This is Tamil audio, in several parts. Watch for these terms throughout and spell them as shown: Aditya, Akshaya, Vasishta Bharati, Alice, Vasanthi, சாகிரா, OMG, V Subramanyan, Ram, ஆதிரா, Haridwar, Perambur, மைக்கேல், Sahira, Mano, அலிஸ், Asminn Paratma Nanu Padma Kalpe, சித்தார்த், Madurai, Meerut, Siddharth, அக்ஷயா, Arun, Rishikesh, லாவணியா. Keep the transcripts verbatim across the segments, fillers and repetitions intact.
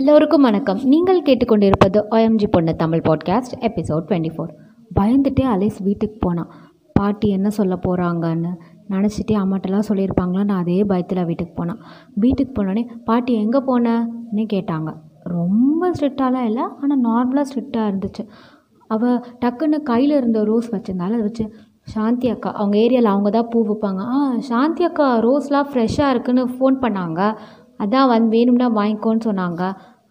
எல்லோருக்கும் வணக்கம். நீங்கள் கேட்டுக்கொண்டிருப்பது ஓஎம்ஜி பொண்ணு Tamil podcast episode twenty four. பயந்துட்டே அலிஸ் வீட்டுக்கு போனான். பாட்டி என்ன சொல்ல போகிறாங்கன்னு நினச்சிட்டே அம்மாட்டெல்லாம் சொல்லியிருப்பாங்களா, நான் அதே பயத்தில் வீட்டுக்கு போனான். வீட்டுக்கு போனோடனே பாட்டி எங்கே போனேன்னு கேட்டாங்க. ரொம்ப ஸ்ட்ரிக்டாலாம் இல்லை, ஆனால் நார்மலாக ஸ்ட்ரிக்டாக இருந்துச்சு. அவள் டக்குன்னு கையில் இருந்த ரோஸ் வச்சுருந்தாலும் அதை வச்சு சாந்தி அக்கா அவங்க ஏரியாவில் அவங்க தான் பூ வைப்பாங்க, ஆ சாந்தி அக்கா ரோஸ்லாம் ஃப்ரெஷ்ஷாக இருக்குன்னு ஃபோன் பண்ணாங்க, அதான் வந்து வேணும்னா வாங்கிக்கோன்னு சொன்னாங்க,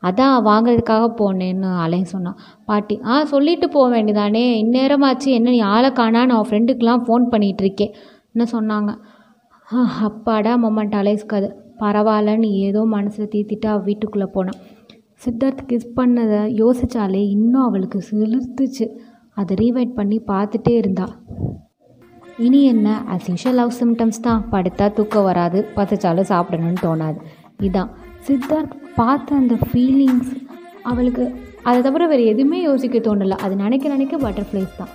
அதான் வாங்கிறதுக்காக போனேன்னு அலைன்னு சொன்னான். பாட்டி ஆ சொல்லிட்டு போக வேண்டியதானே, இந்நேரமாச்சு, என்ன நீ ஆளை காணா, நான் ஃப்ரெண்டுக்கெலாம் ஃபோன் பண்ணிகிட்ருக்கேன் என்ன சொன்னாங்க. அப்பாடா மொமெண்ட் அலைஸ்க்காது பரவாயில்லன்னு ஏதோ மனசில் தீத்திட்டு அவள் வீட்டுக்குள்ளே போனான். சித்தார்த் கிஸ் பண்ணதை யோசித்தாலே இன்னும் அவளுக்கு சிலிர்த்துச்சு. அதை ரீவைட் பண்ணி பார்த்துட்டே இருந்தாள். இனி என்ன, ஆஸ் யூஷுவல் லவ் சிம்டம்ஸ் தான். படுத்தா தூக்கம் வராது, பசிச்சாலும் சாப்பிடணும்னு தோணாது. இதான் சித்தார்த் பார்த்த அந்த ஃபீலிங்ஸ். அவளுக்கு அதை தவிர வேறு எதுவுமே யோசிக்க தோணலை. அது நினைக்க நினைக்க பட்டர்ஃப்ளைஸ் தான்.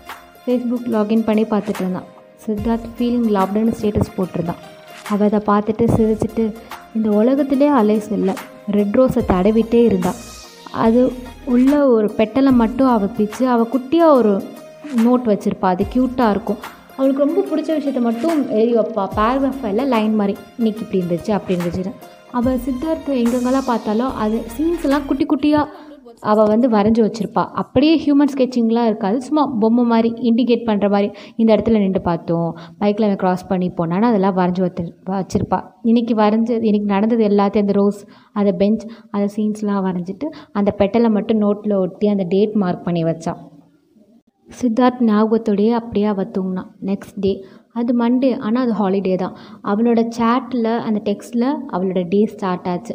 ஃபேஸ்புக் லாகின் பண்ணி பார்த்துட்டு இருந்தான். சித்தார்த் ஃபீலிங் லவ்டுன்னு ஸ்டேட்டஸ் போட்டிருந்தான். அவள் அதை பார்த்துட்டு சிரிச்சிட்டு, இந்த உலகத்திலே அலைஸ் இல்லை, ரெட் ரோஸை தடவிட்டே இருந்தாள். அது உள்ள ஒரு பெட்டலை மட்டும் அவள் பிச்சு அவள் குட்டியாக ஒரு நோட் வச்சுருப்பா, அது க்யூட்டாக இருக்கும். அவளுக்கு ரொம்ப பிடிச்ச விஷயத்த மட்டும் எழுதி வைப்பா, பேராகிராஃப் இல்லை லைன் மாதிரி, இன்னைக்கு இப்படி இருந்துச்சு அப்படி இருந்துச்சுன்னு. அவள் சித்தார்த்து எங்கெங்கெல்லாம் பார்த்தாலும் அது சீன்ஸ்லாம் குட்டி குட்டியாக அவள் வந்து வரைஞ்சி வச்சுருப்பா. அப்படியே ஹியூமன் ஸ்கெட்சிங்லாம் இருக்காது, சும்மா பொம்மை மாதிரி இண்டிகேட் பண்ணுற மாதிரி, இந்த இடத்துல நின்று பார்த்தோம், பைக்கில் அவன் க்ராஸ் பண்ணி போனான்னு அதெல்லாம் வரைஞ்சி வச்சு வச்சுருப்பா. இன்றைக்கி வரைஞ்சது, இன்றைக்கி நடந்தது எல்லாத்தையும், அந்த ரோஸ், அந்த பெஞ்ச், அந்த சீன்ஸ்லாம் வரைஞ்சிட்டு அந்த பெட்டலை மட்டும் நோட்டில் ஒட்டி அந்த டேட் மார்க் பண்ணி வச்சான். சித்தார்த் ஞாபகத்தோடையே அப்படியே அவள் தூங்கினான். நெக்ஸ்ட் டே அது மண்டே, ஆனால் அது ஹாலிடே தான். அவளோட சேட்டில் அந்த டெக்ஸ்ட்டில் அவளோட டே ஸ்டார்ட் ஆச்சு.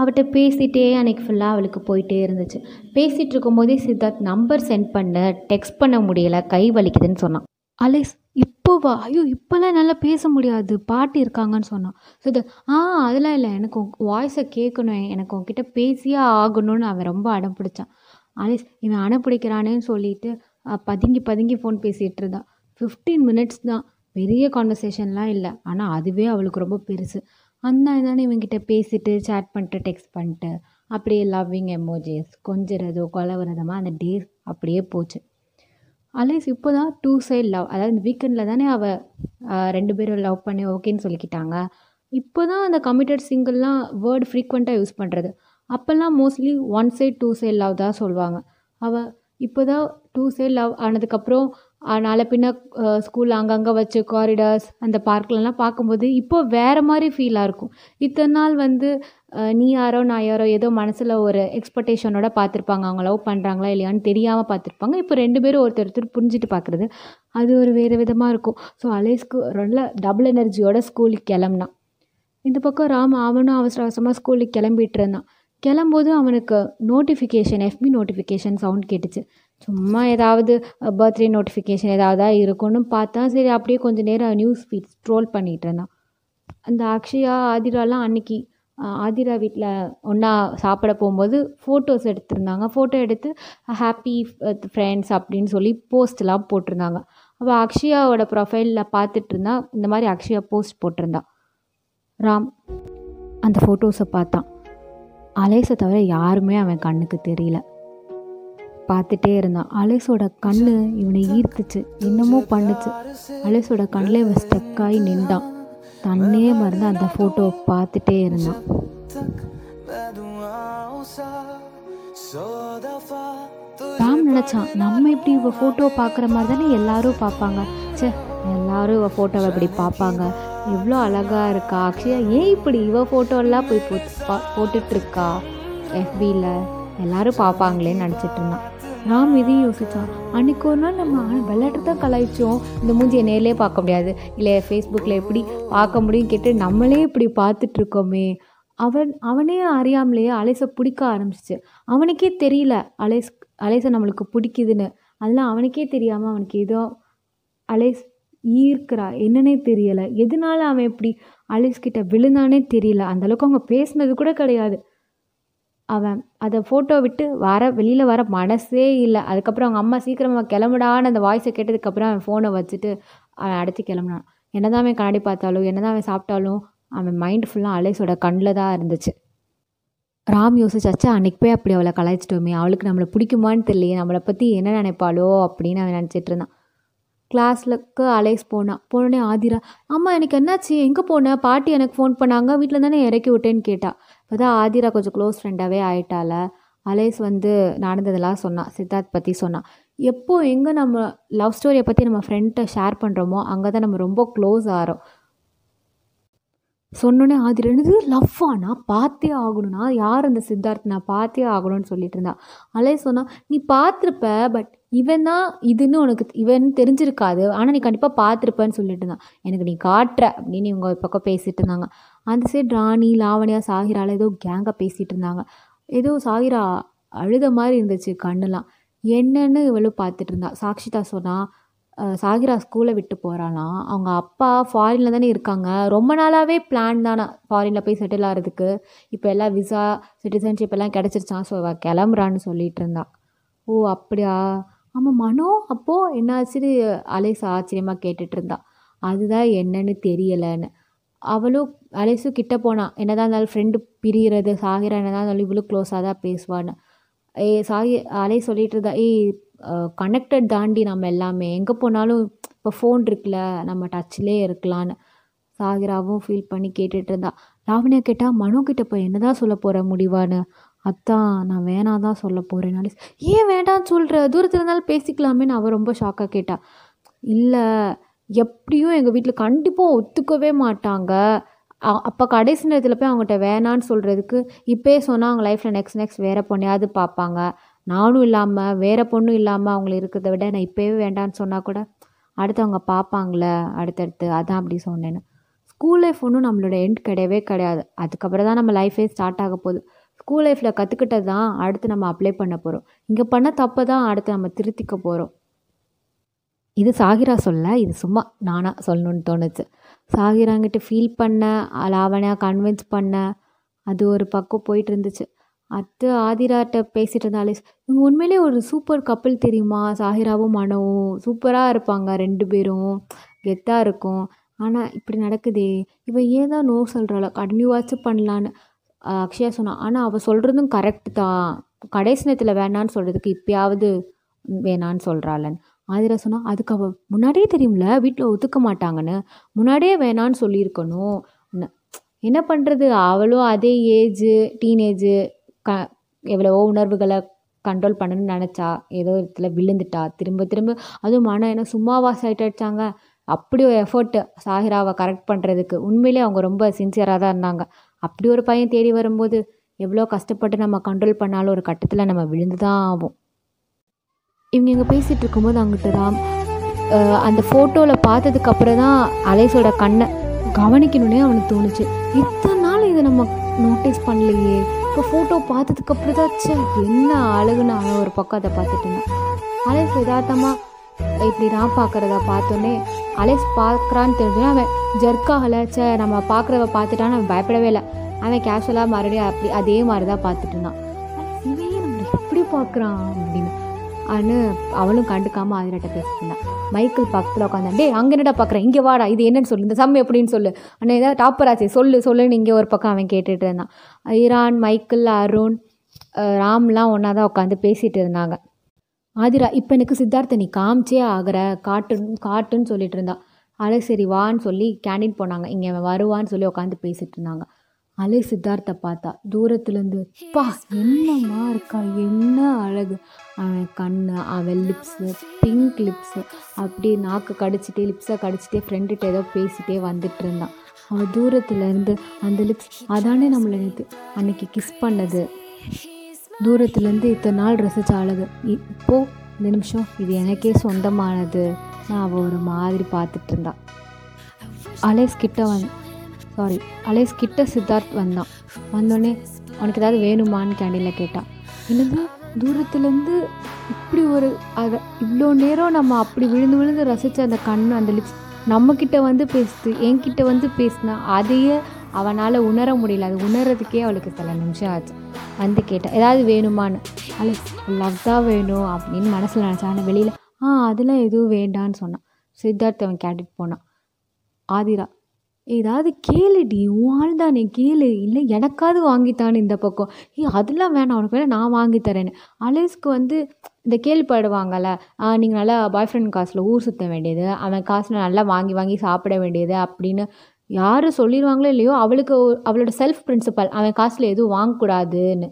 அவட்ட பேசிகிட்டே அன்றைக்கி ஃபுல்லாக அவளுக்கு போயிட்டே இருந்துச்சு. பேசிகிட்டு இருக்கும்போதே சித்தார்த் நம்பர் சென்ட் பண்ண டெக்ஸ்ட் பண்ண முடியலை, கை வலிக்குதுன்னு சொன்னான். அலிஸ் இப்போவா, ஐயோ இப்போல்லாம் நல்லா பேச முடியாது, பாட்டி இருக்காங்கன்னு சொன்னான். சித்தார்த் ஆ அதெல்லாம் இல்லை, எனக்கு வாய்ஸை கேட்கணும், எனக்கு உங்ககிட்ட பேசியே ஆகணும்னு அவன் ரொம்ப அடம் பிடிச்சான். அலிஸ் இவன் அடம் பிடிக்கிறானேன்னு சொல்லிட்டு பதுங்கி பதுங்கி ஃபோன் பேசிகிட்டு இருந்தான். ஃபிஃப்டீன் மினிட்ஸ் தான், பெரிய கான்வர்சேஷன்லாம் இல்லை, ஆனால் அதுவே அவளுக்கு ரொம்ப பெருசு. அந்த இதானே இவங்ககிட்ட பேசிட்டு சேட் பண்ணிட்டு டெக்ஸ்ட் பண்ணிட்டு அப்படியே லவ்விங் எமோஜிஸ் கொஞ்சிறதோ கொலவிரதமாக அந்த டேஸ் அப்படியே போச்சு. அலிஸ் இப்போ தான் டூ சைட் லவ், அதாவது இந்த வீக்கெண்டில் தானே அவள் ரெண்டு பேரும் லவ் பண்ணி ஓகேன்னு சொல்லிக்கிட்டாங்க. இப்போ தான் அந்த கம்யூட்டட் சிங்கிள்லாம் வேர்டு ஃப்ரீக்வெண்ட்டாக யூஸ் பண்ணுறது. அப்போல்லாம் mostly one side two side love தான் சொல்லுவாங்க. அவள் இப்போ தான் டூ சைட் லவ் ஆனதுக்கப்புறம் அதனால் பின்ன ஸ்கூலில் அங்கங்கே வச்சு காரிடார்ஸ் அந்த பார்க்லலாம் பார்க்கும்போது இப்போ வேறு மாதிரி ஃபீலாக இருக்கும். இத்தனை நாள் வந்து நீ யாரோ நான் யாரோ ஏதோ மனசில் ஒரு எக்ஸ்பெக்டேஷனோட பார்த்துருப்பாங்க, அவங்க லவ் பண்ணுறாங்களா இல்லையான்னு தெரியாமல் பார்த்துருப்பாங்க. இப்போ ரெண்டு பேரும் ஒருத்தர் ஒருத்தர் புரிஞ்சுட்டு பார்க்குறது அது ஒரு வேறு விதமாக இருக்கும். ஸோ அலேஸ்க்கு ரொம்ப டபுள் எனர்ஜியோட ஸ்கூலுக்கு கிளம்புனான். இந்த பக்கம் ராம் அவனும் அவசர அவசரமாக ஸ்கூலுக்கு கிளம்பிட்டு இருந்தான். கிளம்போது அவனுக்கு நோட்டிஃபிகேஷன், எஃபி நோட்டிஃபிகேஷன் சவுண்ட் கேட்டுச்சு. சும்மா ஏதாவது பர்த்டே நோட்டிஃபிகேஷன் ஏதாவது இருக்குன்னு பார்த்தா சரி அப்படியே கொஞ்சம் நேரம் நியூஸ் ஃபீட் ஸ்ட்ரோல் பண்ணிகிட்டு இருந்தான். அந்த அக்ஷயா ஆதிராலாம் அன்றைக்கி ஆதிரா வீட்டில் ஒன்றா சாப்பிட போகும்போது ஃபோட்டோஸ் எடுத்திருந்தாங்க. ஃபோட்டோ எடுத்து ஹாப்பி ஃப்ரெண்ட்ஸ் அப்படின்னு சொல்லி போஸ்ட்லாம் போட்டிருந்தாங்க. அவள் அக்ஷயாவோட ப்ரொஃபைலில் பார்த்துட்டு இருந்தா, இந்த மாதிரி அக்ஷயா போஸ்ட் போட்டிருந்தான். ராம் அந்த ஃபோட்டோஸை பார்த்தான். அலேஸை தவிர யாருமே அவன் கண்ணுக்கு தெரியல. பார்த்துட்டே இருந்தான். அலேஸோட கண் இவனை ஈர்த்துச்சு, என்னமோ பண்ணுச்சு. அலேஸோட கண்ணில் இவன் ஸ்டக்காகி நின்றான். தன்னே மறந்து அந்த ஃபோட்டோவை பார்த்துட்டே இருந்தான். ராம் நினச்சான், நம்ம இப்படி இவ ஃபோட்டோவை பார்க்குற மாதிரி தானே எல்லாரும் பார்ப்பாங்க, சே எல்லாரும் இவ ஃபோட்டோவை இப்படி பார்ப்பாங்க, எவ்வளோ அழகாக இருக்கா அக்ஷயா, ஏன் இப்படி இவ ஃபோட்டோலாம் போய் போட்டுட்ருக்கா எஃபியில், எல்லாரும் பார்ப்பாங்களேன்னு நினச்சிட்டு இருந்தான். ராம் இதையும் யோசித்தான். அன்றைக்கி ஒரு நாள் நம்ம விளையாட்டு தான் கலாய்ச்சோம், இந்த மூஞ்சியை நேரிலே பார்க்க முடியாது, இல்லை ஃபேஸ்புக்கில் எப்படி பார்க்க முடியும் கேட்டு நம்மளே இப்படி பார்த்துட்ருக்கோமே. அவன் அவனே அறியாமலேயே அலேஸை பிடிக்க ஆரம்பிச்சிச்சு. அவனுக்கே தெரியல அலேஸ் அலேஸை நம்மளுக்கு பிடிக்குதுன்னு. அதெல்லாம் அவனுக்கே தெரியாமல் அவனுக்கு ஏதோ அலேஸ் ஈர்க்கிறா என்னன்னே தெரியலை. எதனால அவன் இப்படி அலேஸ்கிட்ட விழுந்தானே தெரியல. அந்தளவுக்கு அவங்க பேசினது கூட கிடையாது. அவன் அதை ஃபோட்டோ விட்டு வர வெளியில் வர மனசே இல்லை. அதுக்கப்புறம் அவங்க அம்மா சீக்கிரமாக கிளம்புடான்னு அந்த வாய்ஸை கேட்டதுக்கப்புறம் அவன் ஃபோனை வச்சுட்டு அவன் அடுத்து கிளம்புனான். என்ன தான் அவன் கண்ணாடி பார்த்தாலும் என்ன தான் அவன் சாப்பிட்டாலும் அவன் மைண்டு ஃபுல்லாக அலேஸோட கண்ணில் தான் இருந்துச்சு. ராம் யோசிச்சாச்சா, அன்றைக்கி போய் அப்படி அவளை கலாய்ச்சிட்டோமே, அவளுக்கு நம்மளை பிடிக்குமான்னு தெரியலையே, நம்மளை பற்றி என்ன நினைப்பாளோ அப்படின்னு அவன் நினச்சிட்டு இருந்தான். கிளாஸ்லுக்கு அலைஸ் போனான். போனோடனே ஆதிரா, அம்மா எனக்கு என்னாச்சு, எங்கே போனேன், பாட்டி எனக்கு ஃபோன் பண்ணாங்க, வீட்டில் தானே இறக்கி விட்டேன்னு கேட்டா. இப்போ தான் ஆதிரா கொஞ்சம் க்ளோஸ் ஃப்ரெண்டாகவே ஆயிட்டால. அலைஸ் வந்து நடந்ததெல்லாம் சொன்னான், சித்தார்த் பற்றி சொன்னான். எப்போ எங்கே நம்ம லவ் ஸ்டோரியை பற்றி நம்ம ஃப்ரெண்ட்டை ஷேர் பண்ணுறோமோ அங்கே தான் நம்ம ரொம்ப க்ளோஸ் ஆகிறோம். சொன்னோன்னே ஆதிரா, என்னது லவ்வா, நான் பார்த்தே ஆகணும்னா யார் அந்த சித்தார்த், நான் பார்த்தே ஆகணும்னு சொல்லிட்டு இருந்தா. அலைஸ் சொன்னா, நீ பார்த்துருப்ப, பட் இவன் தான் இதுன்னு உனக்கு இவன் தெரிஞ்சிருக்காது, ஆனால் நீ கண்டிப்பாக பார்த்துருப்பேன்னு சொல்லிட்டு இருந்தான். எனக்கு நீ காட்டுற அப்படின்னு இவங்க ஒரு பக்கம் பேசிகிட்டு இருந்தாங்க. அந்த சைடு ராணி, லாவணியா, சாகிரால ஏதோ கேங்காக பேசிகிட்டு இருந்தாங்க. ஏதோ சாகிரா அழுத மாதிரி இருந்துச்சு கண்ணுலாம், என்னன்னு இவளும் பார்த்துட்டு இருந்தா. சாக்ஷிதா சொன்னா, சாகிரா ஸ்கூலை விட்டு போகிறாளாம், அவங்க அப்பா ஃபாரினில் தானே இருக்காங்க, ரொம்ப நாளாகவே பிளான் தானே ஃபாரினில் போய் செட்டில் ஆகிறதுக்கு, இப்போ எல்லாம் விசா சிட்டிசன்ஷிப் எல்லாம் கிடச்சிருச்சான், ஸோ அவள் கிளம்புறான்னு சொல்லிட்டு இருந்தா. ஓ அப்படியா, ஆமாம் மனோ அப்போது என்னாச்சு, அலேஸ் ஆச்சரியமாக கேட்டுட்டு இருந்தா. அதுதான் என்னன்னு தெரியலைன்னு அவளும் அலேஸும் கிட்டே போனான். என்ன தான் இருந்தாலும் ஃப்ரெண்டு பிரிகிறது, சாகிரா என்ன தான் இருந்தாலும் இவ்வளோ க்ளோஸாக தான் பேசுவான்னு. ஏ சாகி அலே சொல்லிட்டு இருந்தா, ஏய் கனெக்டட் தாண்டி நம்ம எல்லாமே எங்கே போனாலும் இப்போ ஃபோன் இருக்குல்ல, நம்ம டச்சிலே இருக்கலான்னு சாகிராவும் ஃபீல் பண்ணி கேட்டுட்டு இருந்தா. லாவணியா கேட்டால், மனோ கிட்ட இப்போ என்ன தான் சொல்ல போகிற முடிவான்னு. அதான் நான் வேணாம் தான் சொல்ல போகிறேன். அலிஸ், ஏன் வேண்டான்னு சொல்கிற, தூரத்தில் இருந்தாலும் பேசிக்கலாமேன்னு அவள் ரொம்ப ஷாக்காக கேட்டா. இல்லை, எப்படியும் எங்கள் வீட்டில் கண்டிப்பாக ஒத்துக்கவே மாட்டாங்க, அப்போ கடைசி நேரத்தில் போய் அவங்ககிட்ட வேணான்னு சொல்கிறதுக்கு இப்போயே சொன்னால் அவங்க லைஃப்பில் நெக்ஸ்ட் நெக்ஸ்ட் வேறு பொண்ணையாவது பார்ப்பாங்க, நானும் இல்லாமல் வேறு பொண்ணும் இல்லாமல் அவங்கள இருக்கிறத விட நான் இப்போயே வேண்டான்னு சொன்னால் கூட அடுத்து அவங்க பார்ப்பாங்களே அடுத்தடுத்து, அதான் அப்படி சொன்னேன்னு. ஸ்கூல் லைஃப் ஒன்றும் நம்மளோட எண்ட் கிடையவே கிடையாது, அதுக்கப்புறம் தான் நம்ம லைஃபே ஸ்டார்ட் ஆக போகுது. ஸ்கூல் லைஃப்பில் கற்றுக்கிட்டது தான் அடுத்து நம்ம அப்ளை பண்ண போகிறோம், இங்கே பண்ண தப்பு தான் அடுத்து நம்ம திருத்திக்க போகிறோம். இது சாகிரா சொல்ல, இது சும்மா நானாக சொல்லணுன்னு தோணுச்சு. சாகிராங்கிட்ட ஃபீல் பண்ண, லாவணியா கன்வின்ஸ் பண்ண, அது ஒரு பக்கம் போயிட்டு இருந்துச்சு. அத்து ஆதிராட்ட பேசிகிட்டு இருந்தா அலிஸ், இவங்க உண்மையிலே ஒரு சூப்பர் கப்பிள் தெரியுமா, சாகிராவும் மனோவும் சூப்பராக இருப்பாங்க, ரெண்டு பேரும் கெத்தாக இருக்கும், ஆனால் இப்படி நடக்குதே, இவன் ஏன் தான் நோ சொல்கிறாள், கண்டினியூவாச்சும் பண்ணலான்னு அக்ஷயா சொன்னான். ஆனால் அவள் சொல்கிறதும் கரெக்டு தான், கடைசி நேரத்தில் வேணான்னு சொல்கிறதுக்கு இப்போயாவது வேணான்னு சொல்கிறாளன்னு. ஆதிரா சொன்னால், அதுக்கு அவள் முன்னாடியே தெரியும்ல வீட்டில் ஒத்துக்க மாட்டாங்கன்னு, முன்னாடியே வேணான்னு சொல்லியிருக்கணும், என்ன பண்ணுறது, அவளும் அதே ஏஜு டீனேஜு, க எவ்வளவோ உணர்வுகளை கண்ட்ரோல் பண்ணணும்னு நினச்சா ஏதோ இடத்துல விழுந்துட்டா திரும்ப திரும்ப. அதுவும் மனம் என்ன சும்மாவா சைட் அடித்தாங்க, அப்படி ஒரு எஃபர்ட்டு சாகிராவை கரெக்ட் பண்ணுறதுக்கு. உண்மையிலே அவங்க ரொம்ப சின்சியராக தான் இருந்தாங்க. அப்படி ஒரு பையன் தேடி வரும்போது எவ்வளோ கஷ்டப்பட்டு நம்ம கண்ட்ரோல் பண்ணாலும் ஒரு கட்டத்தில் நம்ம விழுந்து தான் ஆகும். இவங்க இங்கே பேசிகிட்டு இருக்கும்போது அங்கிட்ட ராம் அந்த ஃபோட்டோவில் பார்த்ததுக்கப்புறம் தான் அலேஸோட கண்ணை கவனிக்கணுன்னே அவனுக்கு தோணுச்சு. இத்தனை நாள் இதை நம்ம நோட்டீஸ் பண்ணலையே, இப்போ ஃபோட்டோ பார்த்ததுக்கப்புறம் தான் சே என்ன அழகுன்னு அவன் ஒரு பக்கம் அதை பார்த்துட்டு இருந்தான். அலேஸ் யதார்த்தமாக இப்படி ராம் பார்க்குறதா பார்த்தோன்னே, அலேஸ் பார்க்குறான்னு தெரிஞ்சோன்னா அவன் ஜர்க்காகலை, சே நம்ம பார்க்குறவ பார்த்துட்டான்னு அவன் பயப்படவே இல்லை, அவன் கேஷுவலாக மறுபடியும் அப்படி அதே மாதிரி தான் பார்த்துட்டு இருந்தான். இவன் நம்ம எப்படி பார்க்குறான் அப்படின்னு அனு அவளும் கண்டுக்காமல் ஆதிராட்ட பேசியிருந்தான். மைக்கேல் பக்கத்தில் உட்காந்தாண்டே, அங்கே என்னடா பார்க்குறேன், இங்கே வாடா, இது என்னன்னு சொல்லு, இந்த சம் எப்படின்னு சொல்லு, அண்ணா ஏதாவது டாப்பராச்சு சொல்லு சொல்லுன்னு இங்கே ஒரு பக்கம் அவன் கேட்டுட்டு இருந்தான். ஈரான், மைக்கேல், அருண், ராம்லாம் ஒன்றா தான் உட்காந்து பேசிகிட்டு இருந்தாங்க. ஆதிரா, இப்போ எனக்கு சித்தார்த்த நீ காமிச்சே ஆகிற, காட்டுன்னு காட்டுன்னு சொல்லிட்டு இருந்தான். அலை சரி வான்னு சொல்லி கேண்டீன் போனாங்க. இங்கே அவன் வருவான்னு சொல்லி உட்காந்து பேசிகிட்டு இருந்தாங்க. அலை சித்தார்த்தை பார்த்தா தூரத்துலேருந்து, பா என்னம்மா இருக்கா, என்ன அழகு, அவன் கண், அவன் லிப்ஸு, பிங்க் லிப்ஸு, அப்படியே நாக்கு கடிச்சிட்டே லிப்ஸை கடிச்சிட்டே ஃப்ரெண்டுகிட்ட ஏதோ பேசிகிட்டே வந்துட்டு இருந்தான். அவன் தூரத்துலேருந்து அந்த லிப்ஸ் அதானே நம்மளை நேற்று அன்னைக்கு கிஸ் பண்ணது, தூரத்துலேருந்து இத்தனை நாள் ரசித்த அழகு இப்போது இந்த நிமிஷம் இது எனக்கே சொந்தமானது. நான் அவள் ஒரு மாதிரி பார்த்துட்டு இருந்தான். அலேஸ் கிட்ட வந்து சாரி அலேஸ் கிட்ட சித்தார்த் வந்தான். வந்தோடனே அவனுக்கு ஏதாவது வேணுமான்னு கேண்டீனில் கேட்டான். என்னது தூரத்துலேருந்து இப்படி ஒரு அதை இவ்வளோ நேரம் நம்ம அப்படி விழுந்து விழுந்து ரசித்த அந்த கண், அந்த லிப்ஸ் நம்மக்கிட்ட வந்து பேசுது, என்கிட்ட வந்து பேசினா அதையே அவனால் உணர முடியல. அது உணர்றதுக்கே அவளுக்கு சில நிமிஷம் ஆச்சு. வந்து கேட்டால் ஏதாவது வேணுமான்னு. அலெக்ஸ் லவ் தான் வேணும் அப்படின்னு மனசில் நினச்சா, ஆனால் வெளியில் ஆ அதெல்லாம் எதுவும் வேண்டான்னு சொன்னான். சித்தார்த் அவன் கேட்டுட்டு போனான். ஆதிரா ஏதாவது கேளுடி, உன் தானே கேளு, இல்லை எனக்காவது வாங்கித்தானு இந்த பக்கம், ஏ அதெல்லாம் வேணாம் அவனுக்கு வேணால் நான் வாங்கித்தரேன்னு. அலேஸ்க்கு வந்து இந்த கேள்விப்படுவாங்கள்ல, நீங்கள் நல்லா பாய் ஃப்ரெண்ட் காசில் ஊர் சுற்ற வேண்டியது, அவன் காசில் நல்லா வாங்கி வாங்கி சாப்பிட வேண்டியது அப்படின்னு யார் சொல்லிடுவாங்களோ இல்லையோ, அவளுக்கு அவளோட செல்ஃப் பிரின்சிபல் அவன் காசில் எதுவும் வாங்கக்கூடாதுன்னு.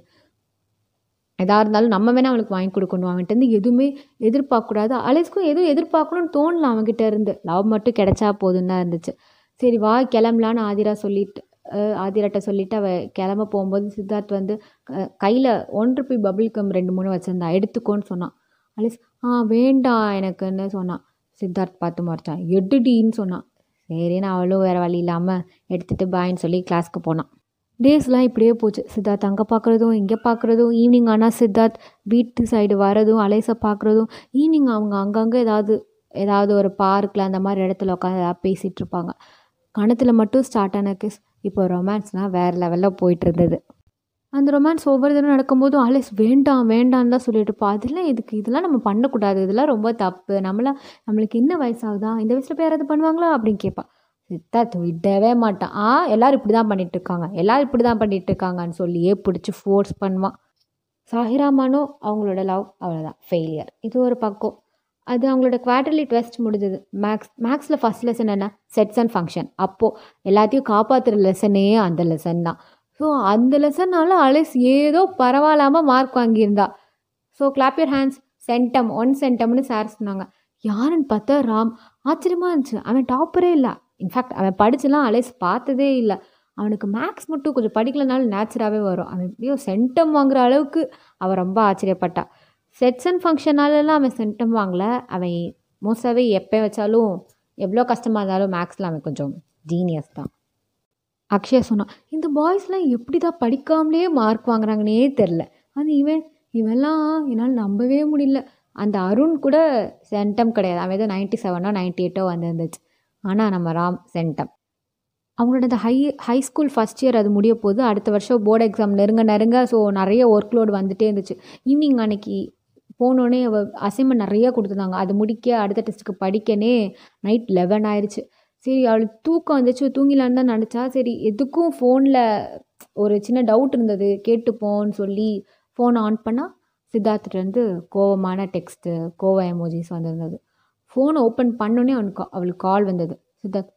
எதாக இருந்தாலும் நம்ம வேணால் அவளுக்கு வாங்கி கொடுக்கணும், அவன்கிட்டருந்து எதுவுமே எதிர்பார்க்கக்கூடாது. அலேஸ்க்கும் எதுவும் எதிர்பார்க்கணும்னு தோணல அவன்கிட்ட இருந்து, லவ் மட்டும் கிடச்சா போதுன்னு தான் இருந்துச்சு. சரி வா கிளம்பலான்னு ஆதிரா சொல்லிட்டு ஆதிராட்ட சொல்லிவிட்டு அவள் கிளம்ப போகும்போது சித்தார்த் வந்து கையில் ஒன் ருப்பி பபுள் கம் ரெண்டு மூணு வச்சுருந்தான், எடுத்துக்கோன்னு சொன்னான். அலேஸ் ஆ வேண்டாம் எனக்குன்னு சொன்னான். சித்தார்த் பார்த்து மறைச்சான், எடுடின்னு சொன்னான். சரின்னு அவளும் வேறு வழி இல்லாமல் எடுத்துகிட்டு பாயின்னு சொல்லி கிளாஸ்க்கு போனான். டேஸ்லாம் இப்படியே போச்சு. சித்தார்த் அங்கே பார்க்குறதும் இங்கே பார்க்குறதும், ஈவினிங் ஆனால் சித்தார்த் வீட்டு சைடு வரதும் அலேஸை பார்க்குறதும், ஈவினிங் அவங்க அங்கங்கே ஏதாவது ஏதாவது ஒரு பார்க்கில் அந்த மாதிரி இடத்துல உட்காந்து ஏதாவது பேசிகிட்டு இருப்பாங்க. கணத்தில் மட்டும் ஸ்டார்ட் ஆன கிஸ் இப்போ ரொமான்ஸ்னால் வேறு லெவலில் போயிட்டு இருந்தது. அந்த ரொமான்ஸ் ஒவ்வொரு தடவை நடக்கும்போதும் அலேஸ் வேண்டாம் வேண்டான்னு தான் சொல்லிட்டு இருப்பா. அதெல்லாம் இதுக்கு இதெல்லாம் நம்ம பண்ணக்கூடாது, இதெல்லாம் ரொம்ப தப்பு, நம்மளாம் நம்மளுக்கு என்ன வயசாகுதா, இந்த வயசில் போய் யாராவது பண்ணுவாங்களா அப்படின்னு கேட்பா. சித்தார்த்து விடவே மாட்டான். ஆ எல்லோரும் இப்படி தான் பண்ணிகிட்டு இருக்காங்க எல்லோரும் இப்படி தான் பண்ணிகிட்டு இருக்காங்கன்னு சொல்லியே பிடிச்சி ஃபோர்ஸ் பண்ணுவான். சாஹிரா மனோ அவங்களோட லவ் அவ்வளோதான் ஃபெயிலியர். இது ஒரு பக்கம். அது அவங்களோட குவார்டர்லி டெஸ்ட் முடிஞ்சது. மேக்ஸ் மேக்ஸில் ஃபஸ்ட் லெசன் என்ன, செட்ஸ் அண்ட் ஃபங்க்ஷன். அப்போது எல்லாத்தையும் காப்பாற்றுற லெசனே அந்த லெசன் தான். ஸோ அந்த லெசன்னால் அலேஸ் ஏதோ பரவாயில்லாமல் மார்க் வாங்கியிருந்தா. So clap your hands centum one சென்டம்னு சார் சொன்னாங்க. யாருன்னு பார்த்தா ராம். ஆச்சரியமாக இருந்துச்சு, அவன் டாப்பரே இல்லை. இன்ஃபேக்ட் அவன் படிச்செலாம் அலேஸ் பார்த்ததே இல்லை. அவனுக்கு மேக்ஸ் மட்டும் கொஞ்சம் படிக்கலைனாலும் நேச்சுராகவே வரும். அவன் எப்படியோ சென்டம் வாங்குகிற அளவுக்கு அவன் ரொம்ப ஆச்சரியப்பட்டா. செட்ஸ் அண்ட் ஃபங்க்ஷனாலலாம் அவன் சென்டம் வாங்கலை. அவன் மோஸ்டாகவே எப்போ வச்சாலும் எவ்வளோ கஷ்டமாக இருந்தாலும் மேக்ஸில் அவன் கொஞ்சம் ஜீனியஸ் தான். அக்ஷயா சொன்னான், இந்த பாய்ஸ்லாம் எப்படி தான் படிக்காமலே மார்க் வாங்குறாங்கன்னே தெரில. அது இவன் இவெல்லாம் என்னால் நம்பவே முடியல. அந்த அருண் கூட சென்டம் கிடையாது, அவன் ஏதோ நைன்ட்டி செவனோ நைன்ட்டி எயிட்டோ வந்துருந்துச்சு. ஆனால் நம்ம ராம் சென்டம். அவங்களோட அந்த high high school first year அது முடிய போது, அடுத்த வருஷம் போர்டு எக்ஸாம் நெருங்க நெருங்க ஸோ நிறைய ஒர்க் லோடு வந்துகிட்டே இருந்துச்சு. ஈவினிங் அன்னைக்கு போனோடனே அவள் அசைன்மெண்ட் நிறையா கொடுத்துருந்தாங்க. அது முடிக்க அடுத்த டெஸ்ட்டுக்கு படிக்கனே நைட் லெவன் ஆயிடுச்சு. சரி அவளுக்கு தூக்கம் வந்துச்சு, தூங்கிலான்னு தான் நினச்சா. சரி எதுக்கும் ஃபோனில் ஒரு சின்ன டவுட் இருந்தது கேட்டுப்போன்னு சொல்லி ஃபோனை ஆன் பண்ணால் சித்தார்த்துட்டு கோவமான டெக்ஸ்ட்டு கோவ எமோஜிஸ் வந்துருந்தது. ஃபோனை ஓப்பன் பண்ணோன்னே அவனுக்கு அவளுக்கு கால் வந்தது. சித்தார்த்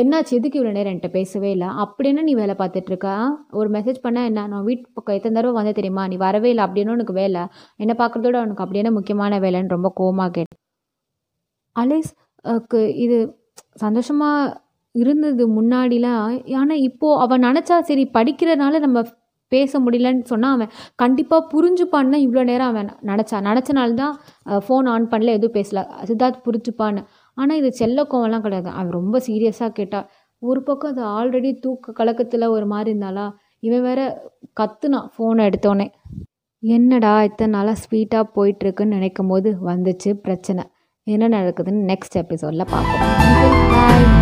என்னாச்சு, எதுக்கு இவ்வளோ நேரம் என்கிட்ட பேசவே இல்லை, அப்படின்னா நீ வேலை பார்த்துட்ருக்கா, ஒரு மெசேஜ் பண்ணால் என்ன, நான் வீட்டு பக்கம் எத்தனை தடவை வந்தேன் தெரியுமா, நீ வரவே இல்லை, அப்படின்னு உனக்கு வேலை என்னை பார்க்குறதோட உனக்கு அப்படின்னா முக்கியமான வேலைன்னு ரொம்ப கோவமாக கேட்டேன். அலேஸ்க்கு இது சந்தோஷமாக இருந்தது முன்னாடிலாம். ஆனால் இப்போது அவன் நினச்சா சரி படிக்கிறதுனால நம்ம பேச முடியலன்னு சொன்னால் அவன் கண்டிப்பாக புரிஞ்சுப்பான்னு தான் இவ்வளோ நேரம் அவன் நினச்சா. நினச்சனால்தான் ஃபோன் ஆன் பண்ணல, எதுவும் பேசல, சித்தார்த் புரிஞ்சுப்பான்னு. ஆனால் இது செல்ல கோவம்லாம் கிடையாது, அவன் ரொம்ப சீரியஸாக கேட்டாள். ஒரு பக்கம் அது ஆல்ரெடி தூக்க கலக்கத்தில் ஒரு மாதிரி இருந்தாலா, இவன் வேற கத்துனான் ஃபோனை எடுத்தோடனே. என்னடா இத்தனை நாளாக ஸ்வீட்டாக போயிட்டுருக்குன்னு நினைக்கும் போது வந்துச்சு பிரச்சனை. என்ன நடக்குதுன்னு நெக்ஸ்ட் எபிசோடில் பார்ப்போம்.